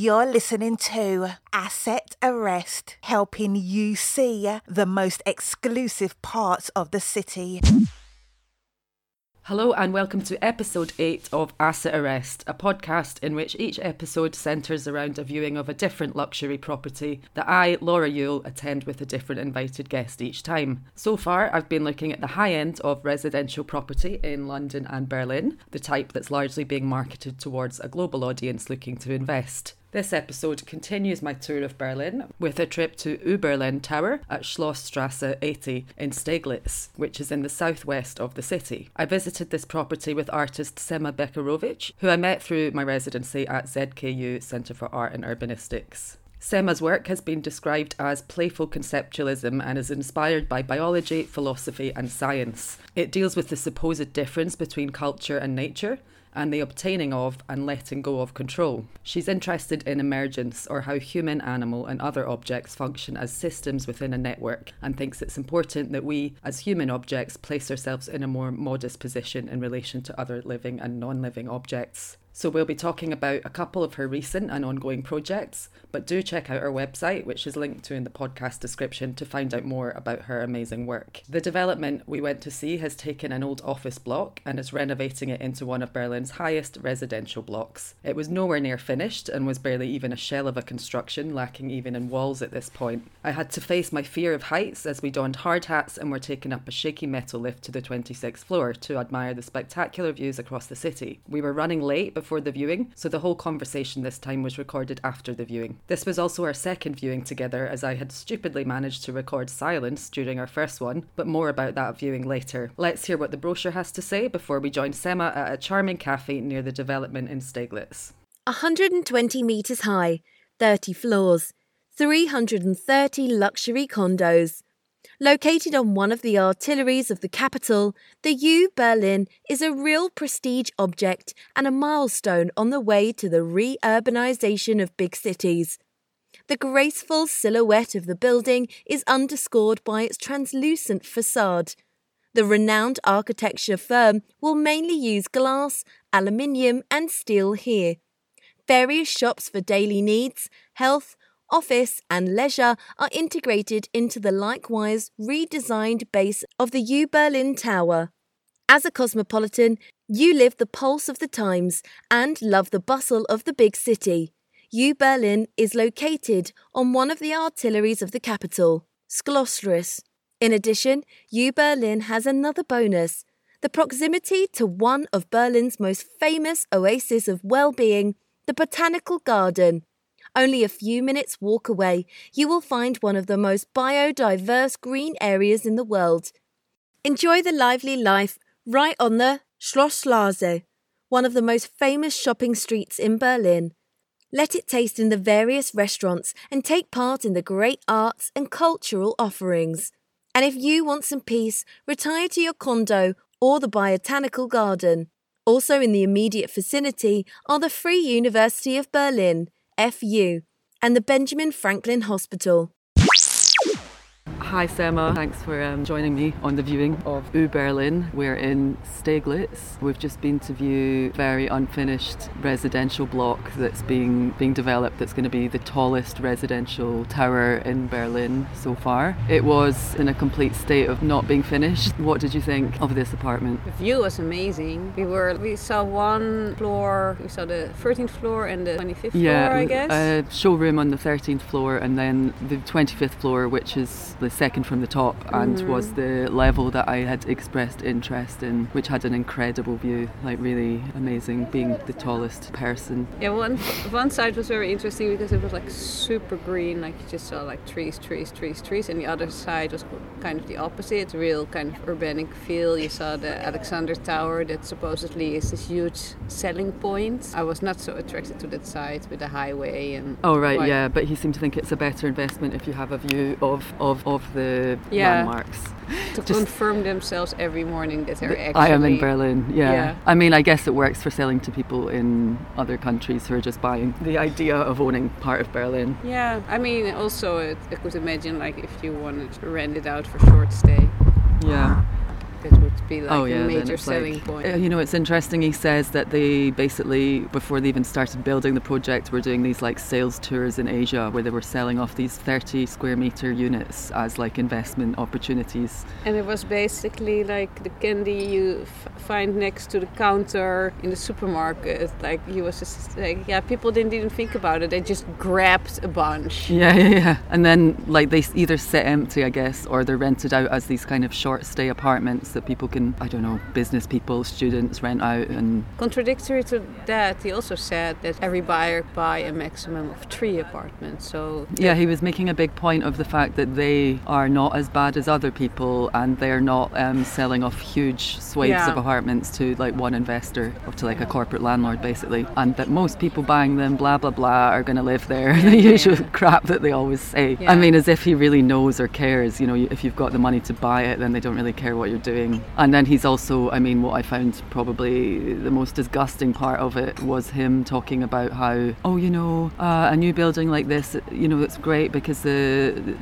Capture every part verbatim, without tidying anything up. You're listening to Asset Arrest, helping you see the most exclusive parts of the city. Hello and welcome to episode eight of Asset Arrest, a podcast in which each episode centres around a viewing of a different luxury property that I, Laura Yule, attend with a different invited guest each time. So far, I've been looking at the high end of residential property in London and Berlin, the type that's largely being marketed towards a global audience looking to invest. This episode continues my tour of Berlin with a trip to Uberland Tower at Schlossstrasse eighty in Steglitz, which is in the southwest of the city. I visited this property with artist Sema Bekarović, who I met through my residency at Z K U Centre for Art and Urbanistics. Sema's work has been described as playful conceptualism and is inspired by biology, philosophy and science. It deals with the supposed difference between culture and nature, and the obtaining of and letting go of control. She's interested in emergence, or how human, animal and other objects function as systems within a network, and thinks it's important that we, as human objects, place ourselves in a more modest position in relation to other living and non-living objects. So we'll be talking about a couple of her recent and ongoing projects, but do check out her website, which is linked to in the podcast description, to find out more about her amazing work. The development we went to see has taken an old office block and is renovating it into one of Berlin's highest residential blocks. It was nowhere near finished and was barely even a shell of a construction, lacking even in walls at this point. I had to face my fear of heights as we donned hard hats and were taken up a shaky metal lift to the twenty-sixth floor to admire the spectacular views across the city. We were running late before for the viewing, so the whole conversation this time was recorded after the viewing. This was also our second viewing together, as I had stupidly managed to record silence during our first one, but more about that viewing later. Let's hear what the brochure has to say before we join Sema at a charming cafe near the development in Steglitz. one hundred twenty metres high, thirty floors, three hundred thirty luxury condos. Located on one of the arteries of the capital, the U Berlin is a real prestige object and a milestone on the way to the re-urbanisation of big cities. The graceful silhouette of the building is underscored by its translucent facade. The renowned architecture firm will mainly use glass, aluminium and steel here. Various shops for daily needs, health, office and leisure are integrated into the likewise redesigned base of the Uberland Tower. As a cosmopolitan, you live the pulse of the times and love the bustle of the big city. Uberland is located on one of the arteries of the capital, Schlossstrasse. In addition, Uberland has another bonus, the proximity to one of Berlin's most famous oases of well-being, the Botanical Garden. Only a few minutes walk away, you will find one of the most biodiverse green areas in the world. Enjoy the lively life right on the Schlossstrasse, one of the most famous shopping streets in Berlin. Let it taste in the various restaurants and take part in the great arts and cultural offerings. And if you want some peace, retire to your condo or the Botanical Garden. Also in the immediate vicinity are the Free University of Berlin, F U, and the Benjamin Franklin Hospital. Hi Sema, thanks for um, joining me on the viewing of Uberland. We're in Steglitz. We've just been to view a very unfinished residential block that's being, being developed, that's going to be the tallest residential tower in Berlin so far. It was in a complete state of not being finished. What did you think of this apartment? The view was amazing. We were we saw one floor, we saw the thirteenth floor and the twenty-fifth yeah, floor, I guess. Yeah, a showroom on the thirteenth floor and then the twenty-fifth floor, which is the second from the top, and mm-hmm. was the level that I had expressed interest in, which had an incredible view, like really amazing, being the tallest person. Yeah, one one side was very interesting because it was like super green, like you just saw like trees, trees, trees, trees, and the other side was kind of the opposite, real kind of urbanic feel. You saw the Alexander Tower that supposedly is this huge selling point. I was not so attracted to that side with the highway and... Oh right, quite... yeah, but he seemed to think it's a better investment if you have a view of, of, of the yeah. landmarks. To Just confirm themselves every morning that they're actually... I am in Berlin, yeah. yeah. I mean, I guess it works for selling to people in other countries who are just buying the idea of owning part of Berlin. Yeah, I mean, also it, I could imagine like if you wanted to rent it out for short stay. Yeah. That would would be like oh, yeah, a major selling like, point. Uh, you know, it's interesting, he says that they basically, before they even started building the project, were doing these like sales tours in Asia where they were selling off these thirty square metre units as like investment opportunities. And it was basically like the candy you f- find next to the counter in the supermarket. Like, he was just like, yeah, people didn't even think about it. They just grabbed a bunch. Yeah, yeah, yeah. And then like they either sit empty, I guess, or they're rented out as these kind of short stay apartments that people can, I don't know, business people, students rent out. And contradictory to that, he also said that every buyer buy a maximum of three apartments. So yeah, he was making a big point of the fact that they are not as bad as other people and they're not um, selling off huge swathes yeah. of apartments to like one investor or to like a corporate landlord basically, and that most people buying them, blah blah blah, are going to live there. Yeah, the usual yeah. crap that they always say. Yeah. I mean, as if he really knows or cares, you know, if you've got the money to buy it then they don't really care what you're doing. And then he's also, I mean, what I found probably the most disgusting part of it was him talking about how, oh, you know, uh, a new building like this, you know, it's great because the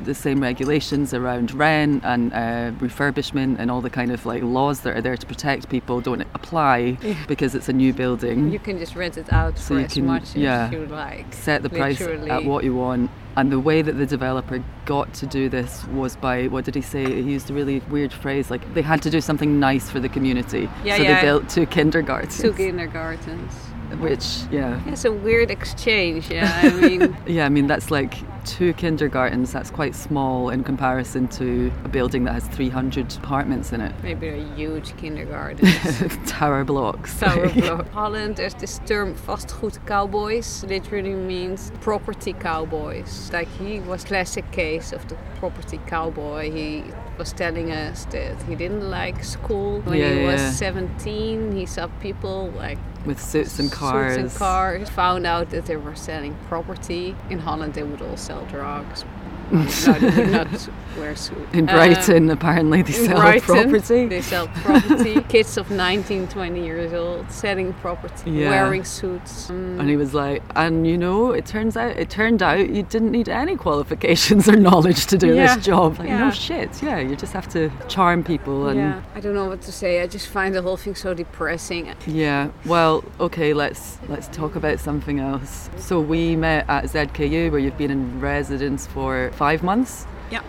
the same regulations around rent and uh, refurbishment and all the kind of like laws that are there to protect people don't apply yeah. because it's a new building. You can just rent it out so for as can, much yeah, as you like. Set the literally. price at what you want. And the way that the developer got to do this was by, what did he say? He used a really weird phrase, like they had to do something nice for the community. Yeah, so yeah. they built two kindergartens. Two kindergartens. Which, yeah. It's a weird exchange, yeah, I mean. yeah, I mean, that's like two kindergartens, that's quite small in comparison to a building that has three hundred apartments in it. Maybe a huge kindergarten. Tower blocks. Tower blocks. Holland, there's this term vastgoed cowboys, literally means property cowboys. Like, he was classic case of the property cowboy. He was telling us that he didn't like school. When yeah, he was yeah. seventeen, he saw people like with suits and cars. Suits and cars. Found out that they were selling property. In Holland, they would all sell drugs. no, they would not wear suits. In Brighton, um, apparently, they sell Brighton, property. They sell property. Kids of nineteen, twenty years old selling property, yeah. wearing suits. Um, and he was like, and you know, it turns out, it turned out you didn't need any qualifications or knowledge to do yeah. this job. Like, yeah. no shit. Yeah, you just have to charm people. And yeah. I don't know what to say. I just find the whole thing so depressing. Yeah. Well, okay, let's let's talk about something else. So we met at Z K U, where you've been in residence for five months. Yeah.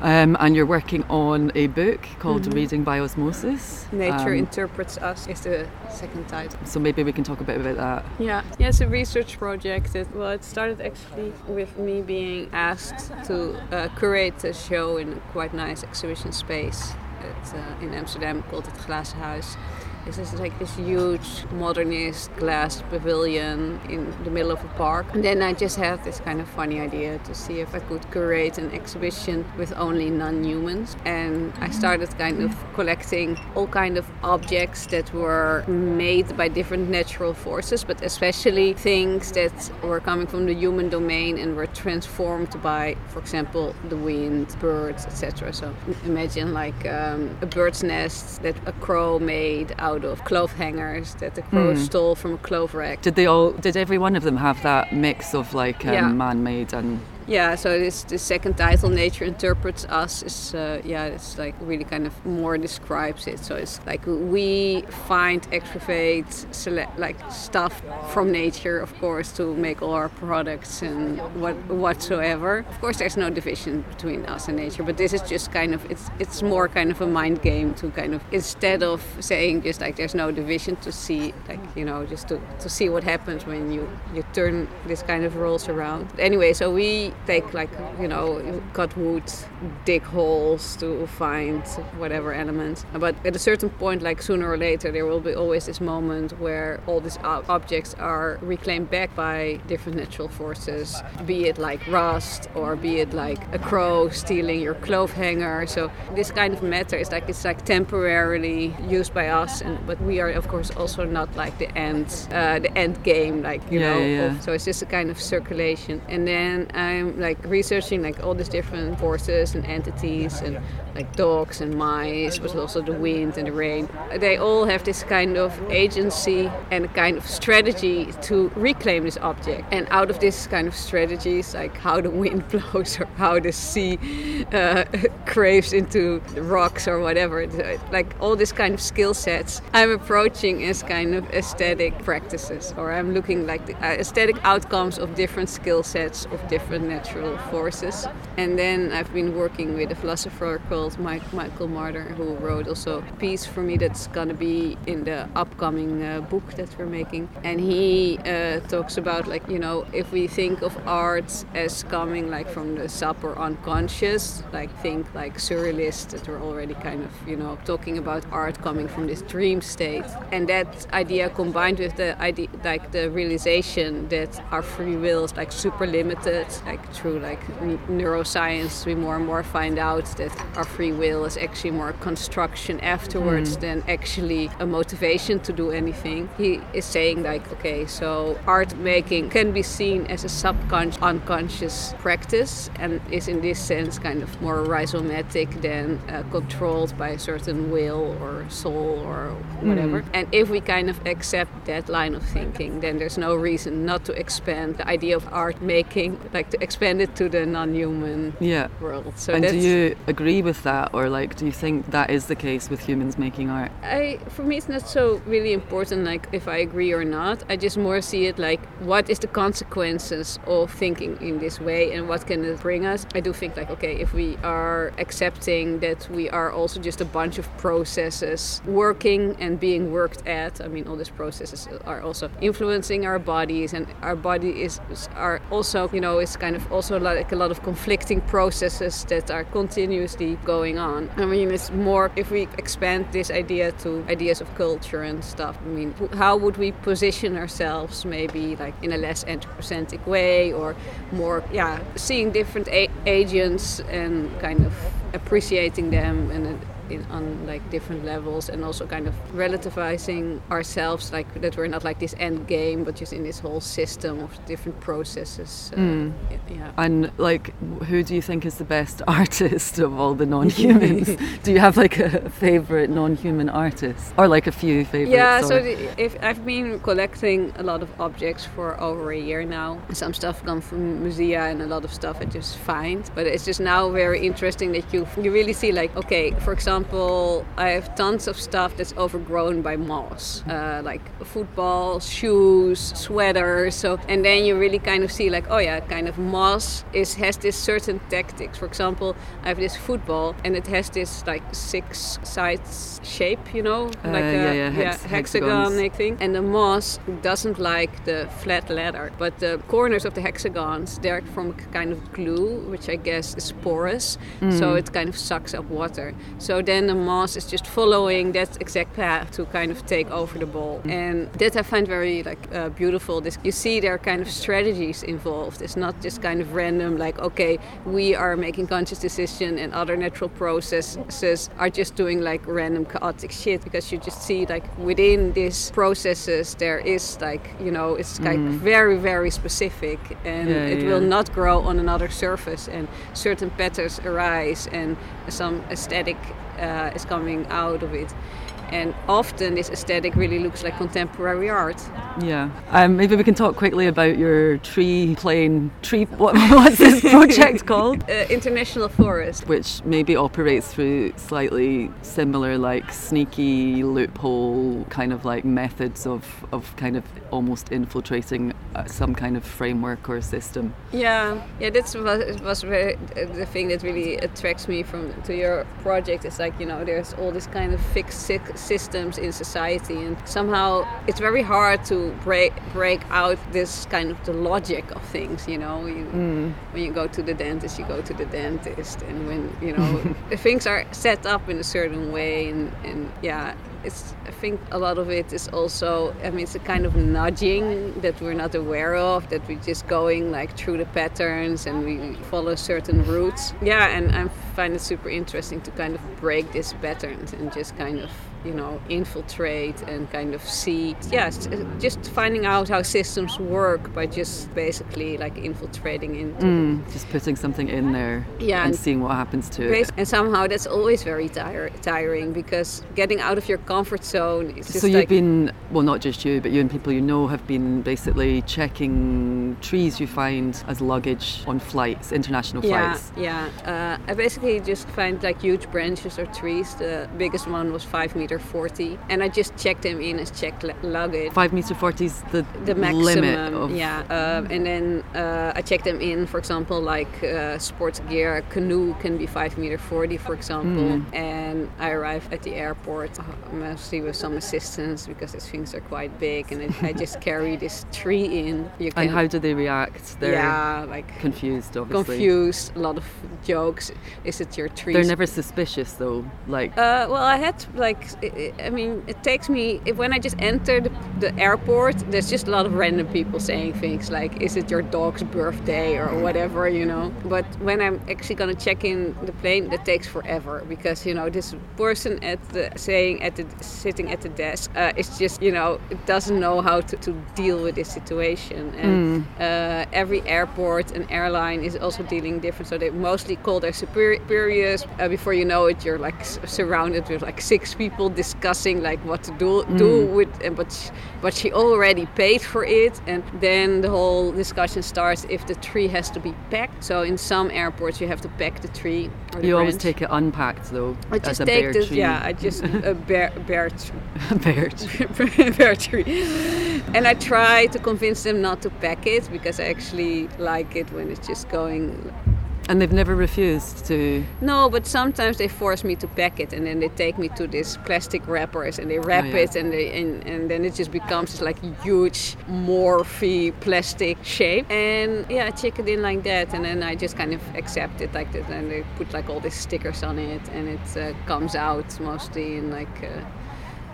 Um, and you're working on a book called mm-hmm. Reading by Osmosis. Nature um, Interprets Us is the second title. So maybe we can talk a bit about that. Yeah, yeah it's a research project. That, well, it started actually with me being asked to uh, curate a show in a quite nice exhibition space at, uh, in Amsterdam called Het Glashuis. This is like this huge modernist glass pavilion in the middle of a park. And then I just had this kind of funny idea to see if I could curate an exhibition with only non-humans. And I started kind of collecting all kind of objects that were made by different natural forces, but especially things that were coming from the human domain and were transformed by, for example, the wind, birds, et cetera. So imagine like um, a bird's nest that a crow made out of clove hangers that the crow mm. stole from a clove rack. Did they all? Did every one of them have that mix of like um, yeah. man-made and? Yeah, so this the second title, Nature Interprets Us, is uh, yeah, it's like really kind of more describes it. So it's like we find, excavate, select like stuff from nature, of course, to make all our products and what whatsoever. Of course, there's no division between us and nature, but this is just kind of it's it's more kind of a mind game to kind of instead of saying just like there's no division to see like you know just to, to see what happens when you you turn this kind of rules around. Anyway, so we. Take like you know cut wood, dig holes to find whatever elements, but at a certain point, like sooner or later, there will be always this moment where all these ob- objects are reclaimed back by different natural forces, be it like rust or be it like a crow stealing your clove hanger. So this kind of matter is like it's like temporarily used by us, and but we are of course also not like the end uh, the end game like you yeah, know yeah. so it's just a kind of circulation. And then I time like researching like all these different forces and entities and like dogs and mice, but also the wind and the rain. They all have this kind of agency and a kind of strategy to reclaim this object. And out of this kind of strategies, like how the wind blows or how the sea uh, craves into the rocks or whatever, like all these kind of skill sets, I'm approaching as kind of aesthetic practices, or I'm looking like the aesthetic outcomes of different skill sets of different natural forces. And then I've been working with a philosopher called Mike, Michael Marder, who wrote also a piece for me that's going to be in the upcoming uh, book that we're making. And he uh, talks about, like, you know, if we think of art as coming like from the sub or unconscious, like think like surrealists that were already kind of, you know, talking about art coming from this dream state. And that idea combined with the idea, like the realization that our free will is like super limited, like through like n- neuroscience we more and more find out that our free will is actually more a construction afterwards mm. than actually a motivation to do anything. He is saying like, okay, so art making can be seen as a subconscious, unconscious practice and is in this sense kind of more rhizomatic than uh, controlled by a certain will or soul or whatever. Mm. And if we kind of accept that line of thinking, then there's no reason not to expand the idea of art making, like to expand it to the non-human yeah. world. So and do you agree with that, or like do you think that is the case with humans making art? I, for me it's not so really important like if I agree or not. I just more see it like what is the consequences of thinking in this way and what can it bring us. I do think like, okay, if we are accepting that we are also just a bunch of processes working and being worked at, I mean all these processes are also influencing our bodies, and our body is are also, you know, it's kind of also like a lot of conflicting processes that are continuously going on. I mean it's more if we expand this idea to ideas of culture and stuff, I mean how would we position ourselves maybe like in a less anthropocentric way or more yeah seeing different a- agents and kind of appreciating them and In, on like different levels, and also kind of relativizing ourselves, like that we're not like this end game but just in this whole system of different processes. Uh, mm. yeah. And like who do you think is the best artist of all the non-humans? Do you have like a favorite non-human artist, or like a few favorites? Yeah, or? so the, if I've been collecting a lot of objects for over a year now. Some stuff come from musea and a lot of stuff I just find, but it's just now very interesting that you, you really see like, okay, for example I have tons of stuff that's overgrown by moss, uh, like footballs, shoes, sweaters. So, and then you really kind of see like, oh yeah, kind of moss is has this certain tactics. For example, I have this football and it has this like six sides shape, you know, uh, like yeah, a yeah, hex- yeah, hexagon thing. And the moss doesn't like the flat ladder, but the corners of the hexagons, they're from kind of glue, which I guess is porous, mm. so it kind of sucks up water. So then the moss is just following that exact path to kind of take over the ball. And that I find very like uh, beautiful. This, you see there are kind of strategies involved. It's not just kind of random like, okay, we are making conscious decision and other natural processes are just doing like random chaotic shit, because you just see like within these processes there is like, you know, it's like mm. very, very specific, and yeah, it yeah. will not grow on another surface, and certain patterns arise and some aesthetic Uh, is coming out of it. And often this aesthetic really looks like contemporary art. Yeah. Um, maybe we can talk quickly about your tree plane, tree, what, what's this project called? Uh, International Forest. Which maybe operates through slightly similar, like sneaky loophole kind of like methods of, of kind of almost infiltrating some kind of framework or system. Yeah. Yeah, that's was, was very, uh, the thing that really attracts me from to your project. It's like, you know, there's all this kind of fixed systems in society, and somehow it's very hard to break break out this kind of the logic of things, you know. You, mm. when you go to the dentist, you go to the dentist, and when, you know, things are set up in a certain way, and, and yeah It's, I think a lot of it is also, I mean, it's a kind of nudging that we're not aware of, that we're just going like through the patterns and we follow certain routes. Yeah, and I find it super interesting to kind of break these patterns and just kind of you know, infiltrate and kind of see. Yes, just finding out how systems work by just basically like infiltrating into mm, it. Just putting something in there yeah, and seeing what happens to it. And somehow that's always very tire- tiring because getting out of your comfort zone is just So you've like, been, well not just you, but you and people you know have been basically checking trees you find as luggage on flights, international flights. Yeah, yeah. Uh, I basically just find like huge branches or trees. The biggest one was five meter forty, and I just checked them in as checked luggage. five meter forty is the, the maximum, limit of... yeah. Um, and then uh, I checked them in, for example, like uh, sports gear, a canoe can be five meter forty, for example. Mm. And I arrived at the airport, mostly with some assistance, because these things are quite big, and I, I just carry this tree in. You can, and how do they react? They're yeah, like confused, obviously. Confused, a lot of jokes. Is it your tree? They're never suspicious, though. Like, uh, well, I had like, I mean, it takes me when I just enter the, the airport. There's just a lot of random people saying things like, "Is it your dog's birthday?" or whatever, you know. But when I'm actually gonna check in the plane, that takes forever because you know this person at the saying at the sitting at the desk uh, is just you know doesn't know how to, to deal with this situation. And mm. uh, every airport and airline is also dealing different, so they mostly call their superiors. Uh, before you know it, you're like s- surrounded with like six people discussing like what to do mm. do with, and but she, but she already paid for it, and then the whole discussion starts if the tree has to be packed. So in some airports you have to pack the tree. Or the you branch. Always take it unpacked though. I just as a take bare the, tree. Yeah, I just a bare bare tree. bare tree. bare tree. And I try to convince them not to pack it because I actually like it when it's just going. And they've never refused to... No, but sometimes they force me to pack it, and then they take me to these plastic wrappers and they wrap oh, yeah. it and, they, and and then it just becomes like huge morphy plastic shape. And yeah, I check it in like that, and then I just kind of accept it like that, and they put like all these stickers on it, and it uh, comes out mostly in like... Uh,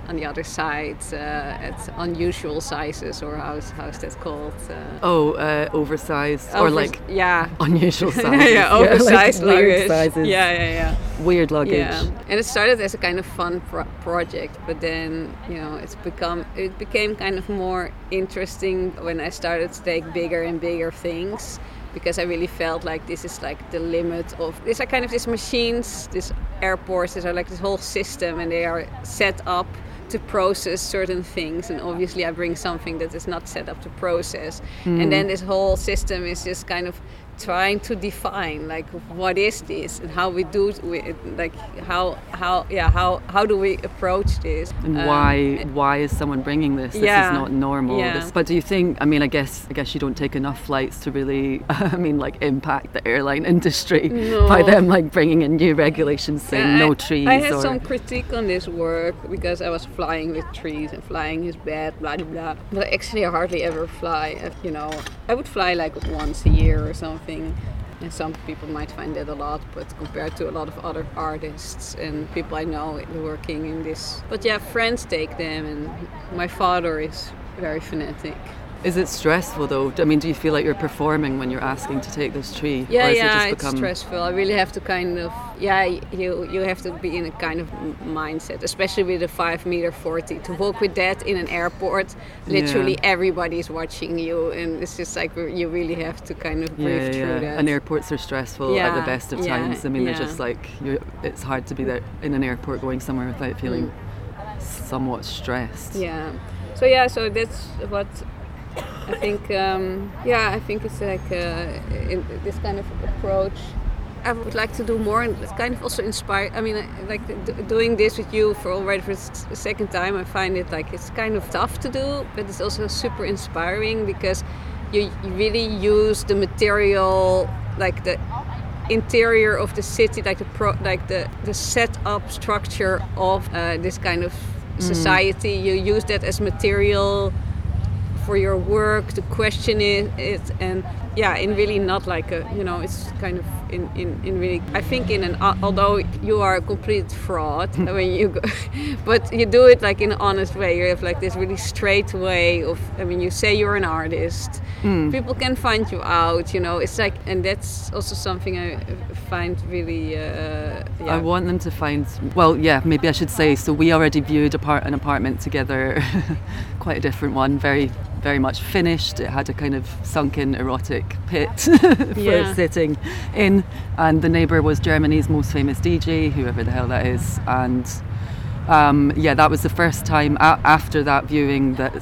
on the other side, uh, at unusual sizes, or how's how's that called? Uh, oh, uh, oversized, overs- or like yeah, unusual sizes. yeah, oversized yeah, like luggage. Weird sizes. Yeah, yeah, yeah. Weird luggage. Yeah. And it started as a kind of fun pro- project, but then you know it's become it became kind of more interesting when I started to take bigger and bigger things. Because I really felt like this is like the limit of these are kind of these machines, these airports, these are like this whole system, and they are set up to process certain things, and obviously I bring something that is not set up to process. Mm. And then this whole system is just kind of trying to define like what is this and how we do it, like how how yeah how how do we approach this, and um, why why is someone bringing this this yeah, is not normal yeah. this, but do you think I mean I guess I guess you don't take enough flights to really I mean like impact the airline industry no. by them like bringing in new regulations saying yeah, no I, trees I had or... some critique on this work because I was flying with trees and flying is bad blah blah, but actually I hardly ever fly, you know I would fly like once a year or something. Thing. And some people might find that a lot, but compared to a lot of other artists and people I know working in this. But yeah, friends take them, and my father is very fanatic. Is it stressful though? I mean, do you feel like you're performing when you're asking to take this tree? Yeah, or yeah, it just become... it's stressful. I really have to kind of, yeah, you you have to be in a kind of mindset, especially with a five meter forty. To walk with that in an airport, literally yeah. everybody's watching you, and it's just like you really have to kind of breathe yeah, yeah. through that. And airports are stressful yeah, at the best of yeah, times. I mean, yeah. they're just like, you're, it's hard to be there in an airport going somewhere without feeling mm. somewhat stressed. Yeah. So yeah, so that's what... I think, um, yeah, I think it's like uh, in this kind of approach. I would like to do more, and it's kind of also inspired. I mean, like d- doing this with you for already for the second time, I find it like it's kind of tough to do, but it's also super inspiring because you really use the material, like the interior of the city, like the pro, like the the setup structure of uh, this kind of society. Mm. You use that as material for your work, to question it, it and yeah, in really not like a, you know, it's kind of in, in, in really, I think in an, although you are a complete fraud, I mean, you go, but you do it like in an honest way. You have like this really straight way of, I mean, you say you're an artist, mm. people can find you out, you know, it's like, and that's also something I find really, uh, yeah. I want them to find, well, yeah, maybe I should say, so we already viewed apart an apartment together, quite a different one, very, very much finished. It had a kind of sunken erotic pit for yeah. sitting in, and the neighbour was Germany's most famous D J, whoever the hell that is, and um, yeah, that was the first time a- after that viewing that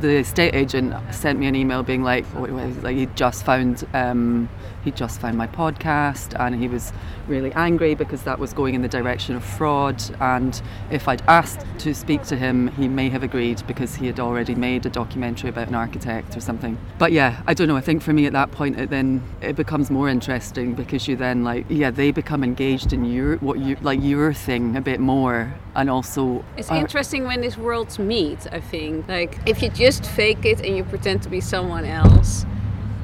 the estate agent sent me an email being like, oh, like he just found um, he just found my podcast, and he was really angry because that was going in the direction of fraud, and if I'd asked to speak to him he may have agreed because he had already made a documentary about an architect or something. But yeah, I don't know, I think for me at that point it then it becomes more interesting because you then like, yeah, they become engaged in your what you like your thing a bit more, and also it's art. Interesting when these worlds meet, I think. Like if you just fake it and you pretend to be someone else,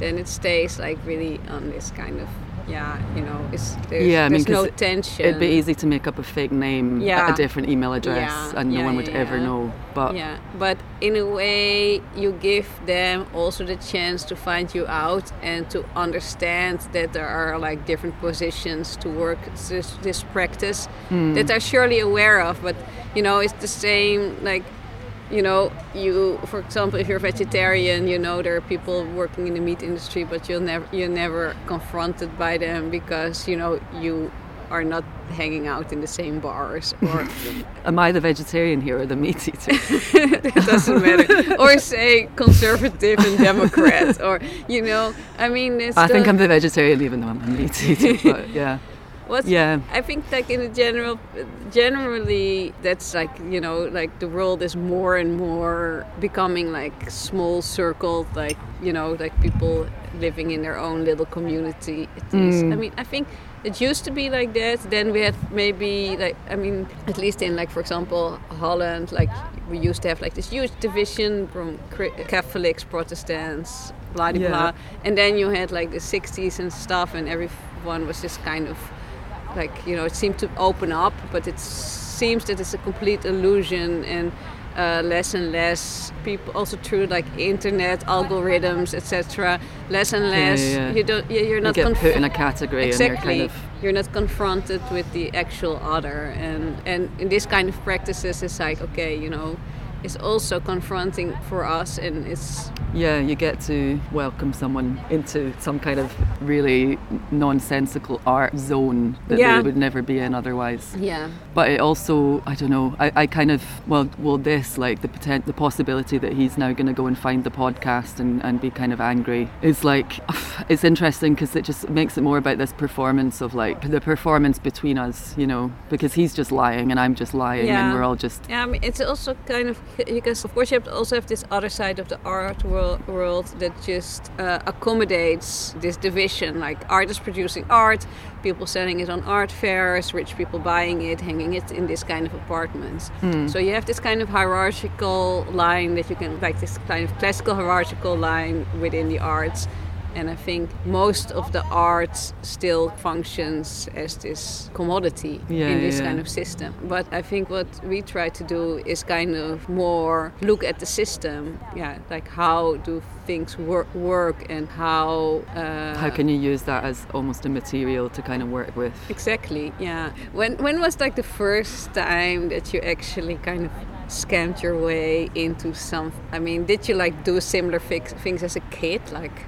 then it stays like really on this kind of, yeah, you know, it's, there's, yeah, I mean, there's no tension. It'd be easy to make up a fake name, yeah. a different email address, yeah. and yeah, no one would yeah, ever yeah. know. But yeah, but in a way, you give them also the chance to find you out and to understand that there are like different positions to work this, this practice mm. that they're surely aware of. But you know, it's the same like. You know, you, for example, if you're vegetarian, you know there are people working in the meat industry, but you'll never, you're never confronted by them because you know you are not hanging out in the same bars. Or am I the vegetarian here or the meat eater? It doesn't matter. Or say conservative and Democrat, or you know, I mean, it's I think I'm the vegetarian even though I'm a meat eater. But yeah. What's, yeah, I think like in the general, generally that's like, you know, like the world is more and more becoming like small circled, like, you know, like people living in their own little community. It is. Mm. I mean, I think it used to be like that. Then we had maybe like, I mean, at least in like, for example, Holland, like we used to have like this huge division from Catholics, Protestants, blah, blah, yeah. blah. And then you had like the sixties and stuff and everyone was just kind of, like, you know, it seemed to open up, but it seems that it's a complete illusion, and uh, less and less people, also through like internet algorithms, et cetera. Less and less, yeah, yeah. you don't, yeah, you're not you get conf- put in a category, exactly. and you're kind of you're not confronted with the actual other, and and in this kind of practices, it's like okay, you know. It's also confronting for us, and it's yeah you get to welcome someone into some kind of really nonsensical art zone that yeah. they would never be in otherwise. Yeah but it also, I don't know, I, I kind of well well this like the potent, the possibility that he's now going to go and find the podcast and, and be kind of angry is like, it's interesting because it just makes it more about this performance of like the performance between us, you know, because he's just lying and I'm just lying yeah. and we're all just yeah I mean, it's also kind of because of course you have to also have this other side of the art world, world that just uh, accommodates this division, like artists producing art, people selling it on art fairs, rich people buying it, hanging it in this kind of apartments. Mm. So you have this kind of hierarchical line that you can, like this kind of classical hierarchical line within the arts. And I think most of the art still functions as this commodity yeah, in this yeah. kind of system. But I think what we try to do is kind of more look at the system. Yeah, like how do things work, work and how... Uh, how can you use that as almost a material to kind of work with? Exactly, yeah. When, when was like the first time that you actually kind of scammed your way into some... I mean, did you like do similar fix, things as a kid? Like...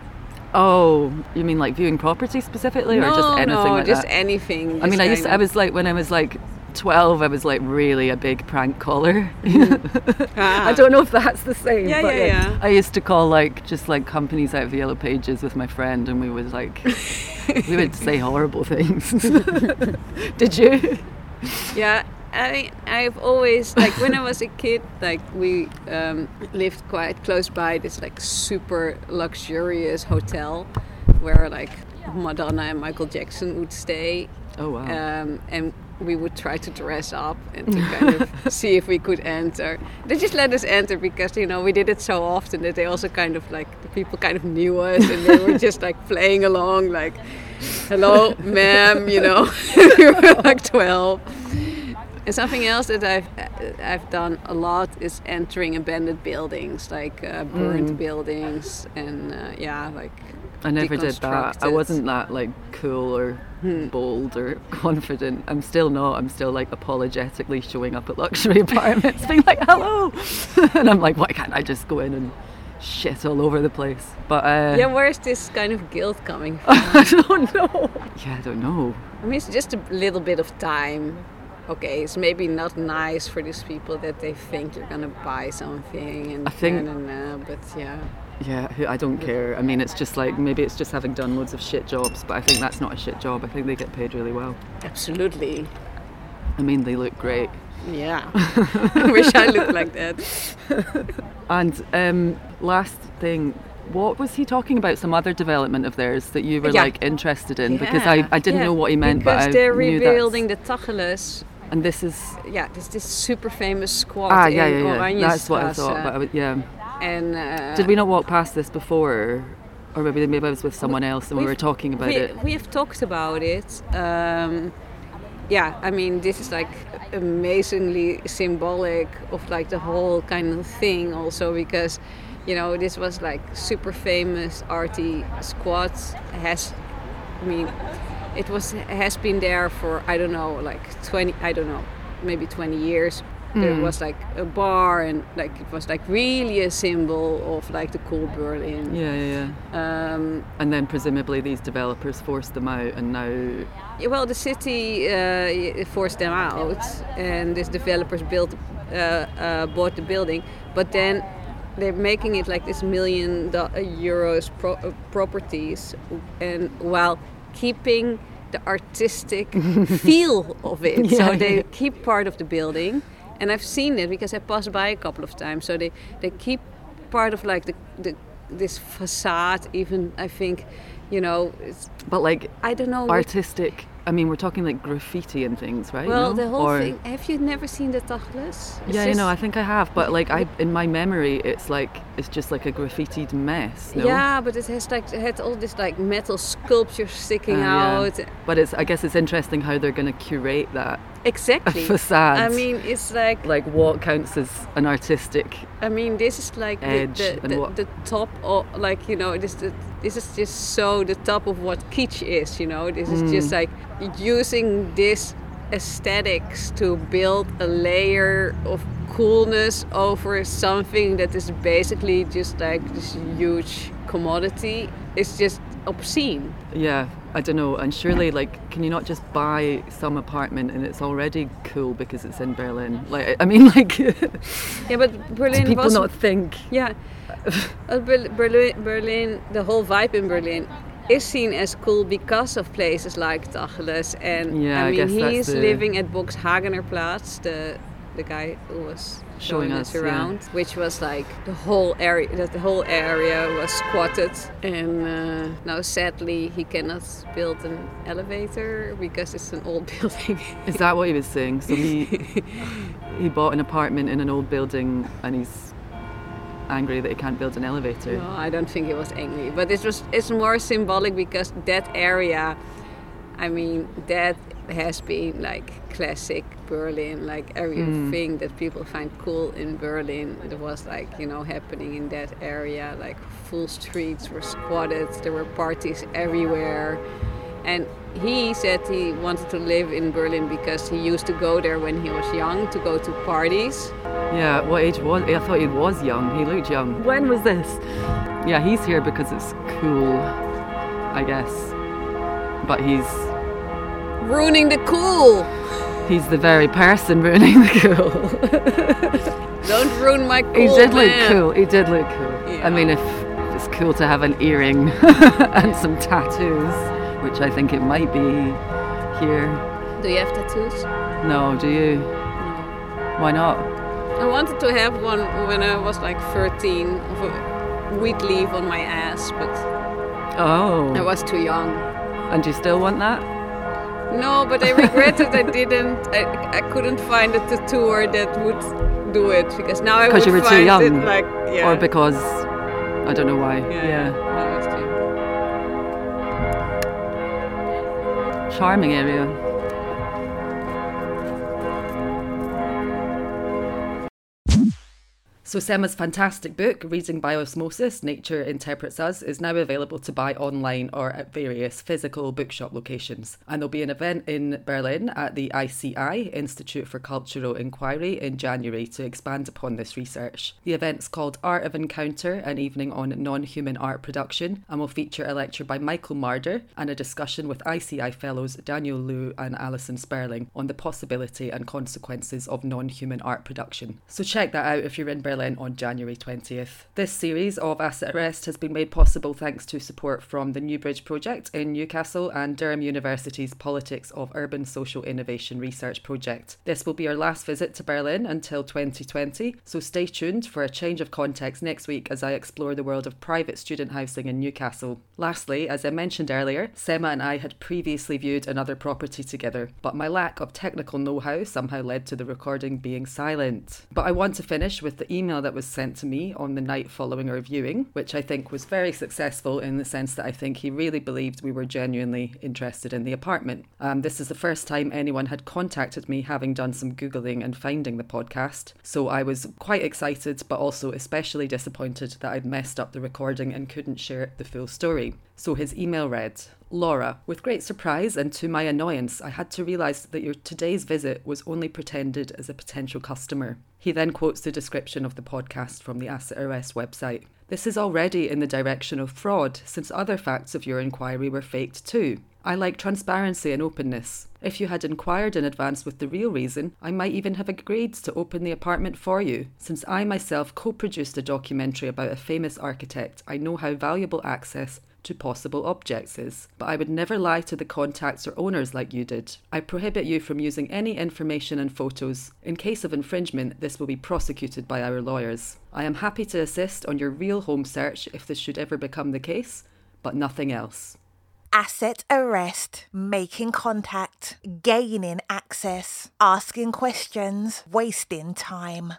Oh, you mean like viewing property specifically, no, or just anything no, like just that? No, just anything. Just I mean, I used to, I was like when I was like twelve, I was like really a big prank caller. Mm. ah. I don't know if that's the same. Yeah, but yeah, yeah. I used to call like just like companies out of the yellow pages with my friend, and we would like we would say horrible things. Did you? Yeah. I I've always like when I was a kid, like we um, lived quite close by this like super luxurious hotel where like Madonna and Michael Jackson would stay. Oh wow! Um, and we would try to dress up and to kind of see if we could enter. They just let us enter because, you know, we did it so often that they also kind of like, the people kind of knew us and they were just like playing along, like, hello, ma'am, you know, we were like twelve. And something else that I've I've done a lot is entering abandoned buildings, like uh, burnt mm. buildings and uh, yeah, like. I never did that. I wasn't that like cool or hmm. bold or confident. I'm still not. I'm still like apologetically showing up at luxury apartments being like, hello. And I'm like, why can't I just go in and shit all over the place? But uh, yeah, where is this kind of guilt coming from? I don't know. Yeah, I don't know. I mean, it's just a little bit of time. Okay, it's maybe not nice for these people that they think you're going to buy something and I think, nah, nah, nah, but yeah. Yeah, I don't care. I mean, it's just like, maybe it's just having done loads of shit jobs, but I think that's not a shit job. I think they get paid really well. Absolutely. I mean, they look great. Yeah. I wish I looked like that. And um, last thing, what was he talking about? Some other development of theirs that you were yeah. like interested in? Yeah. Because I, I didn't yeah. know what he meant, because but I they're knew rebuilding the Tacheles. And this is... Yeah, this this super famous squat ah, yeah, in yeah, yeah. Oranjastrasse. That's what I thought, but I would, yeah. And, uh, did we not walk past this before? Or maybe maybe I was with someone else and we were talking about we, it. We have talked about it. Um, yeah, I mean, this is like amazingly symbolic of like the whole kind of thing also because, you know, this was like super famous arty squat has, I mean, it was has been there for, I don't know, like twenty, I don't know, maybe twenty years. There mm. was like a bar and like it was like really a symbol of like the cool Berlin. Yeah, yeah, yeah. Um, and then presumably these developers forced them out and now... Well, the city uh, forced them out and these developers built, uh, uh, bought the building. But then they're making it like this million do- euros pro- uh, properties and while keeping the artistic feel of it. Yeah, so they yeah. keep part of the building. And I've seen it because I passed by a couple of times. So they, they keep part of like the, the this facade. Even I think, you know, it's, but like I don't know artistic. I mean, we're talking like graffiti and things, right? Well, no? the whole or, thing. Have you never seen the Tacheles? Yeah, you know, I think I have. But like, I in my memory, it's like it's just like a graffitied mess. No? Yeah, but it has like it had all this like metal sculpture sticking uh, out. Yeah. But it's I guess it's interesting how they're going to curate that. Exactly. A facade. I mean, it's like... Like what counts as an artistic I mean, this is like the, the, the, the top of... Like, you know, this, the, this is just so the top of what kitsch is, you know. This mm. is just like using this aesthetics to build a layer of coolness over something that is basically just like this huge commodity. It's just obscene. Yeah. I don't know, and surely, like, can you not just buy some apartment and it's already cool because it's in Berlin? Like, I mean, like, yeah, but Berlin. Do people was, not think? Yeah, Berlin, Berlin, the whole vibe in Berlin is seen as cool because of places like Tacheles, and yeah, I mean, I guess he's that's the... living at Boxhagener Platz, the the guy who was showing, showing us, us around, yeah. which was like the whole area that the whole area was squatted, and uh, now sadly he cannot build an elevator because it's an old building. Is that what he was saying? So he he bought an apartment in an old building and he's angry that he can't build an elevator. No, I don't think he was angry, but it was it's more symbolic because that area, I mean that. has been like classic Berlin, like everything mm. that people find cool in Berlin. It was like, you know, happening in that area, like full streets were squatted, there were parties everywhere. And he said he wanted to live in Berlin because he used to go there when he was young to go to parties. Yeah, what age was he? I thought he was young, he looked young. When was this? Yeah, he's here because it's cool, I guess. But he's ruining the cool. He's the very person ruining the cool. Don't ruin my cool. He did look man. cool. He did look cool. Yeah. I mean, if it's cool to have an earring and some tattoos, which I think it might be here. Do you have tattoos? No, do you? No. Why not? I wanted to have one when I was like thirteen, of a wheat leaf on my ass, but oh, I was too young. And do you still want that? No, but I regretted I didn't. I, I couldn't find a tattooer that would do it because now I would you were find too young, it like yeah. Or because I don't know why. Yeah. yeah. yeah. No, charming area. So Sema's fantastic book, Reading by Osmosis, Nature Interprets Us, is now available to buy online or at various physical bookshop locations. And there'll be an event in Berlin at the I C I, Institute for Cultural Inquiry, in January to expand upon this research. The event's called Art of Encounter, an evening on non-human art production, and will feature a lecture by Michael Marder and a discussion with I C I fellows Daniel Liu and Alison Sperling on the possibility and consequences of non-human art production. So check that out if you're in Berlin on January twentieth. This series of Asset Arrest has been made possible thanks to support from the Newbridge Project in Newcastle and Durham University's Politics of Urban Social Innovation Research Project. This will be our last visit to Berlin until twenty twenty, so stay tuned for a change of context next week as I explore the world of private student housing in Newcastle. Lastly, as I mentioned earlier, Sema and I had previously viewed another property together, but my lack of technical know-how somehow led to the recording being silent. But I want to finish with the email that was sent to me on the night following our viewing, which I think was very successful in the sense that I think he really believed we were genuinely interested in the apartment. Um, this is the first time anyone had contacted me, having done some Googling and finding the podcast, so I was quite excited but also especially disappointed that I'd messed up the recording and couldn't share the full story. So his email read, Laura, with great surprise and to my annoyance, I had to realise that your today's visit was only pretended as a potential customer. He then quotes the description of the podcast from the Asset Arrest website. This is already in the direction of fraud, since other facts of your inquiry were faked too. I like transparency and openness. If you had inquired in advance with the real reason, I might even have agreed to open the apartment for you. Since I myself co-produced a documentary about a famous architect, I know how valuable access to possible objects is, but I would never lie to the contacts or owners like you did. I prohibit you from using any information and photos. In case of infringement, this will be prosecuted by our lawyers. I am happy to assist on your real home search if this should ever become the case, but nothing else. Asset arrest, making contact, gaining access, asking questions, wasting time.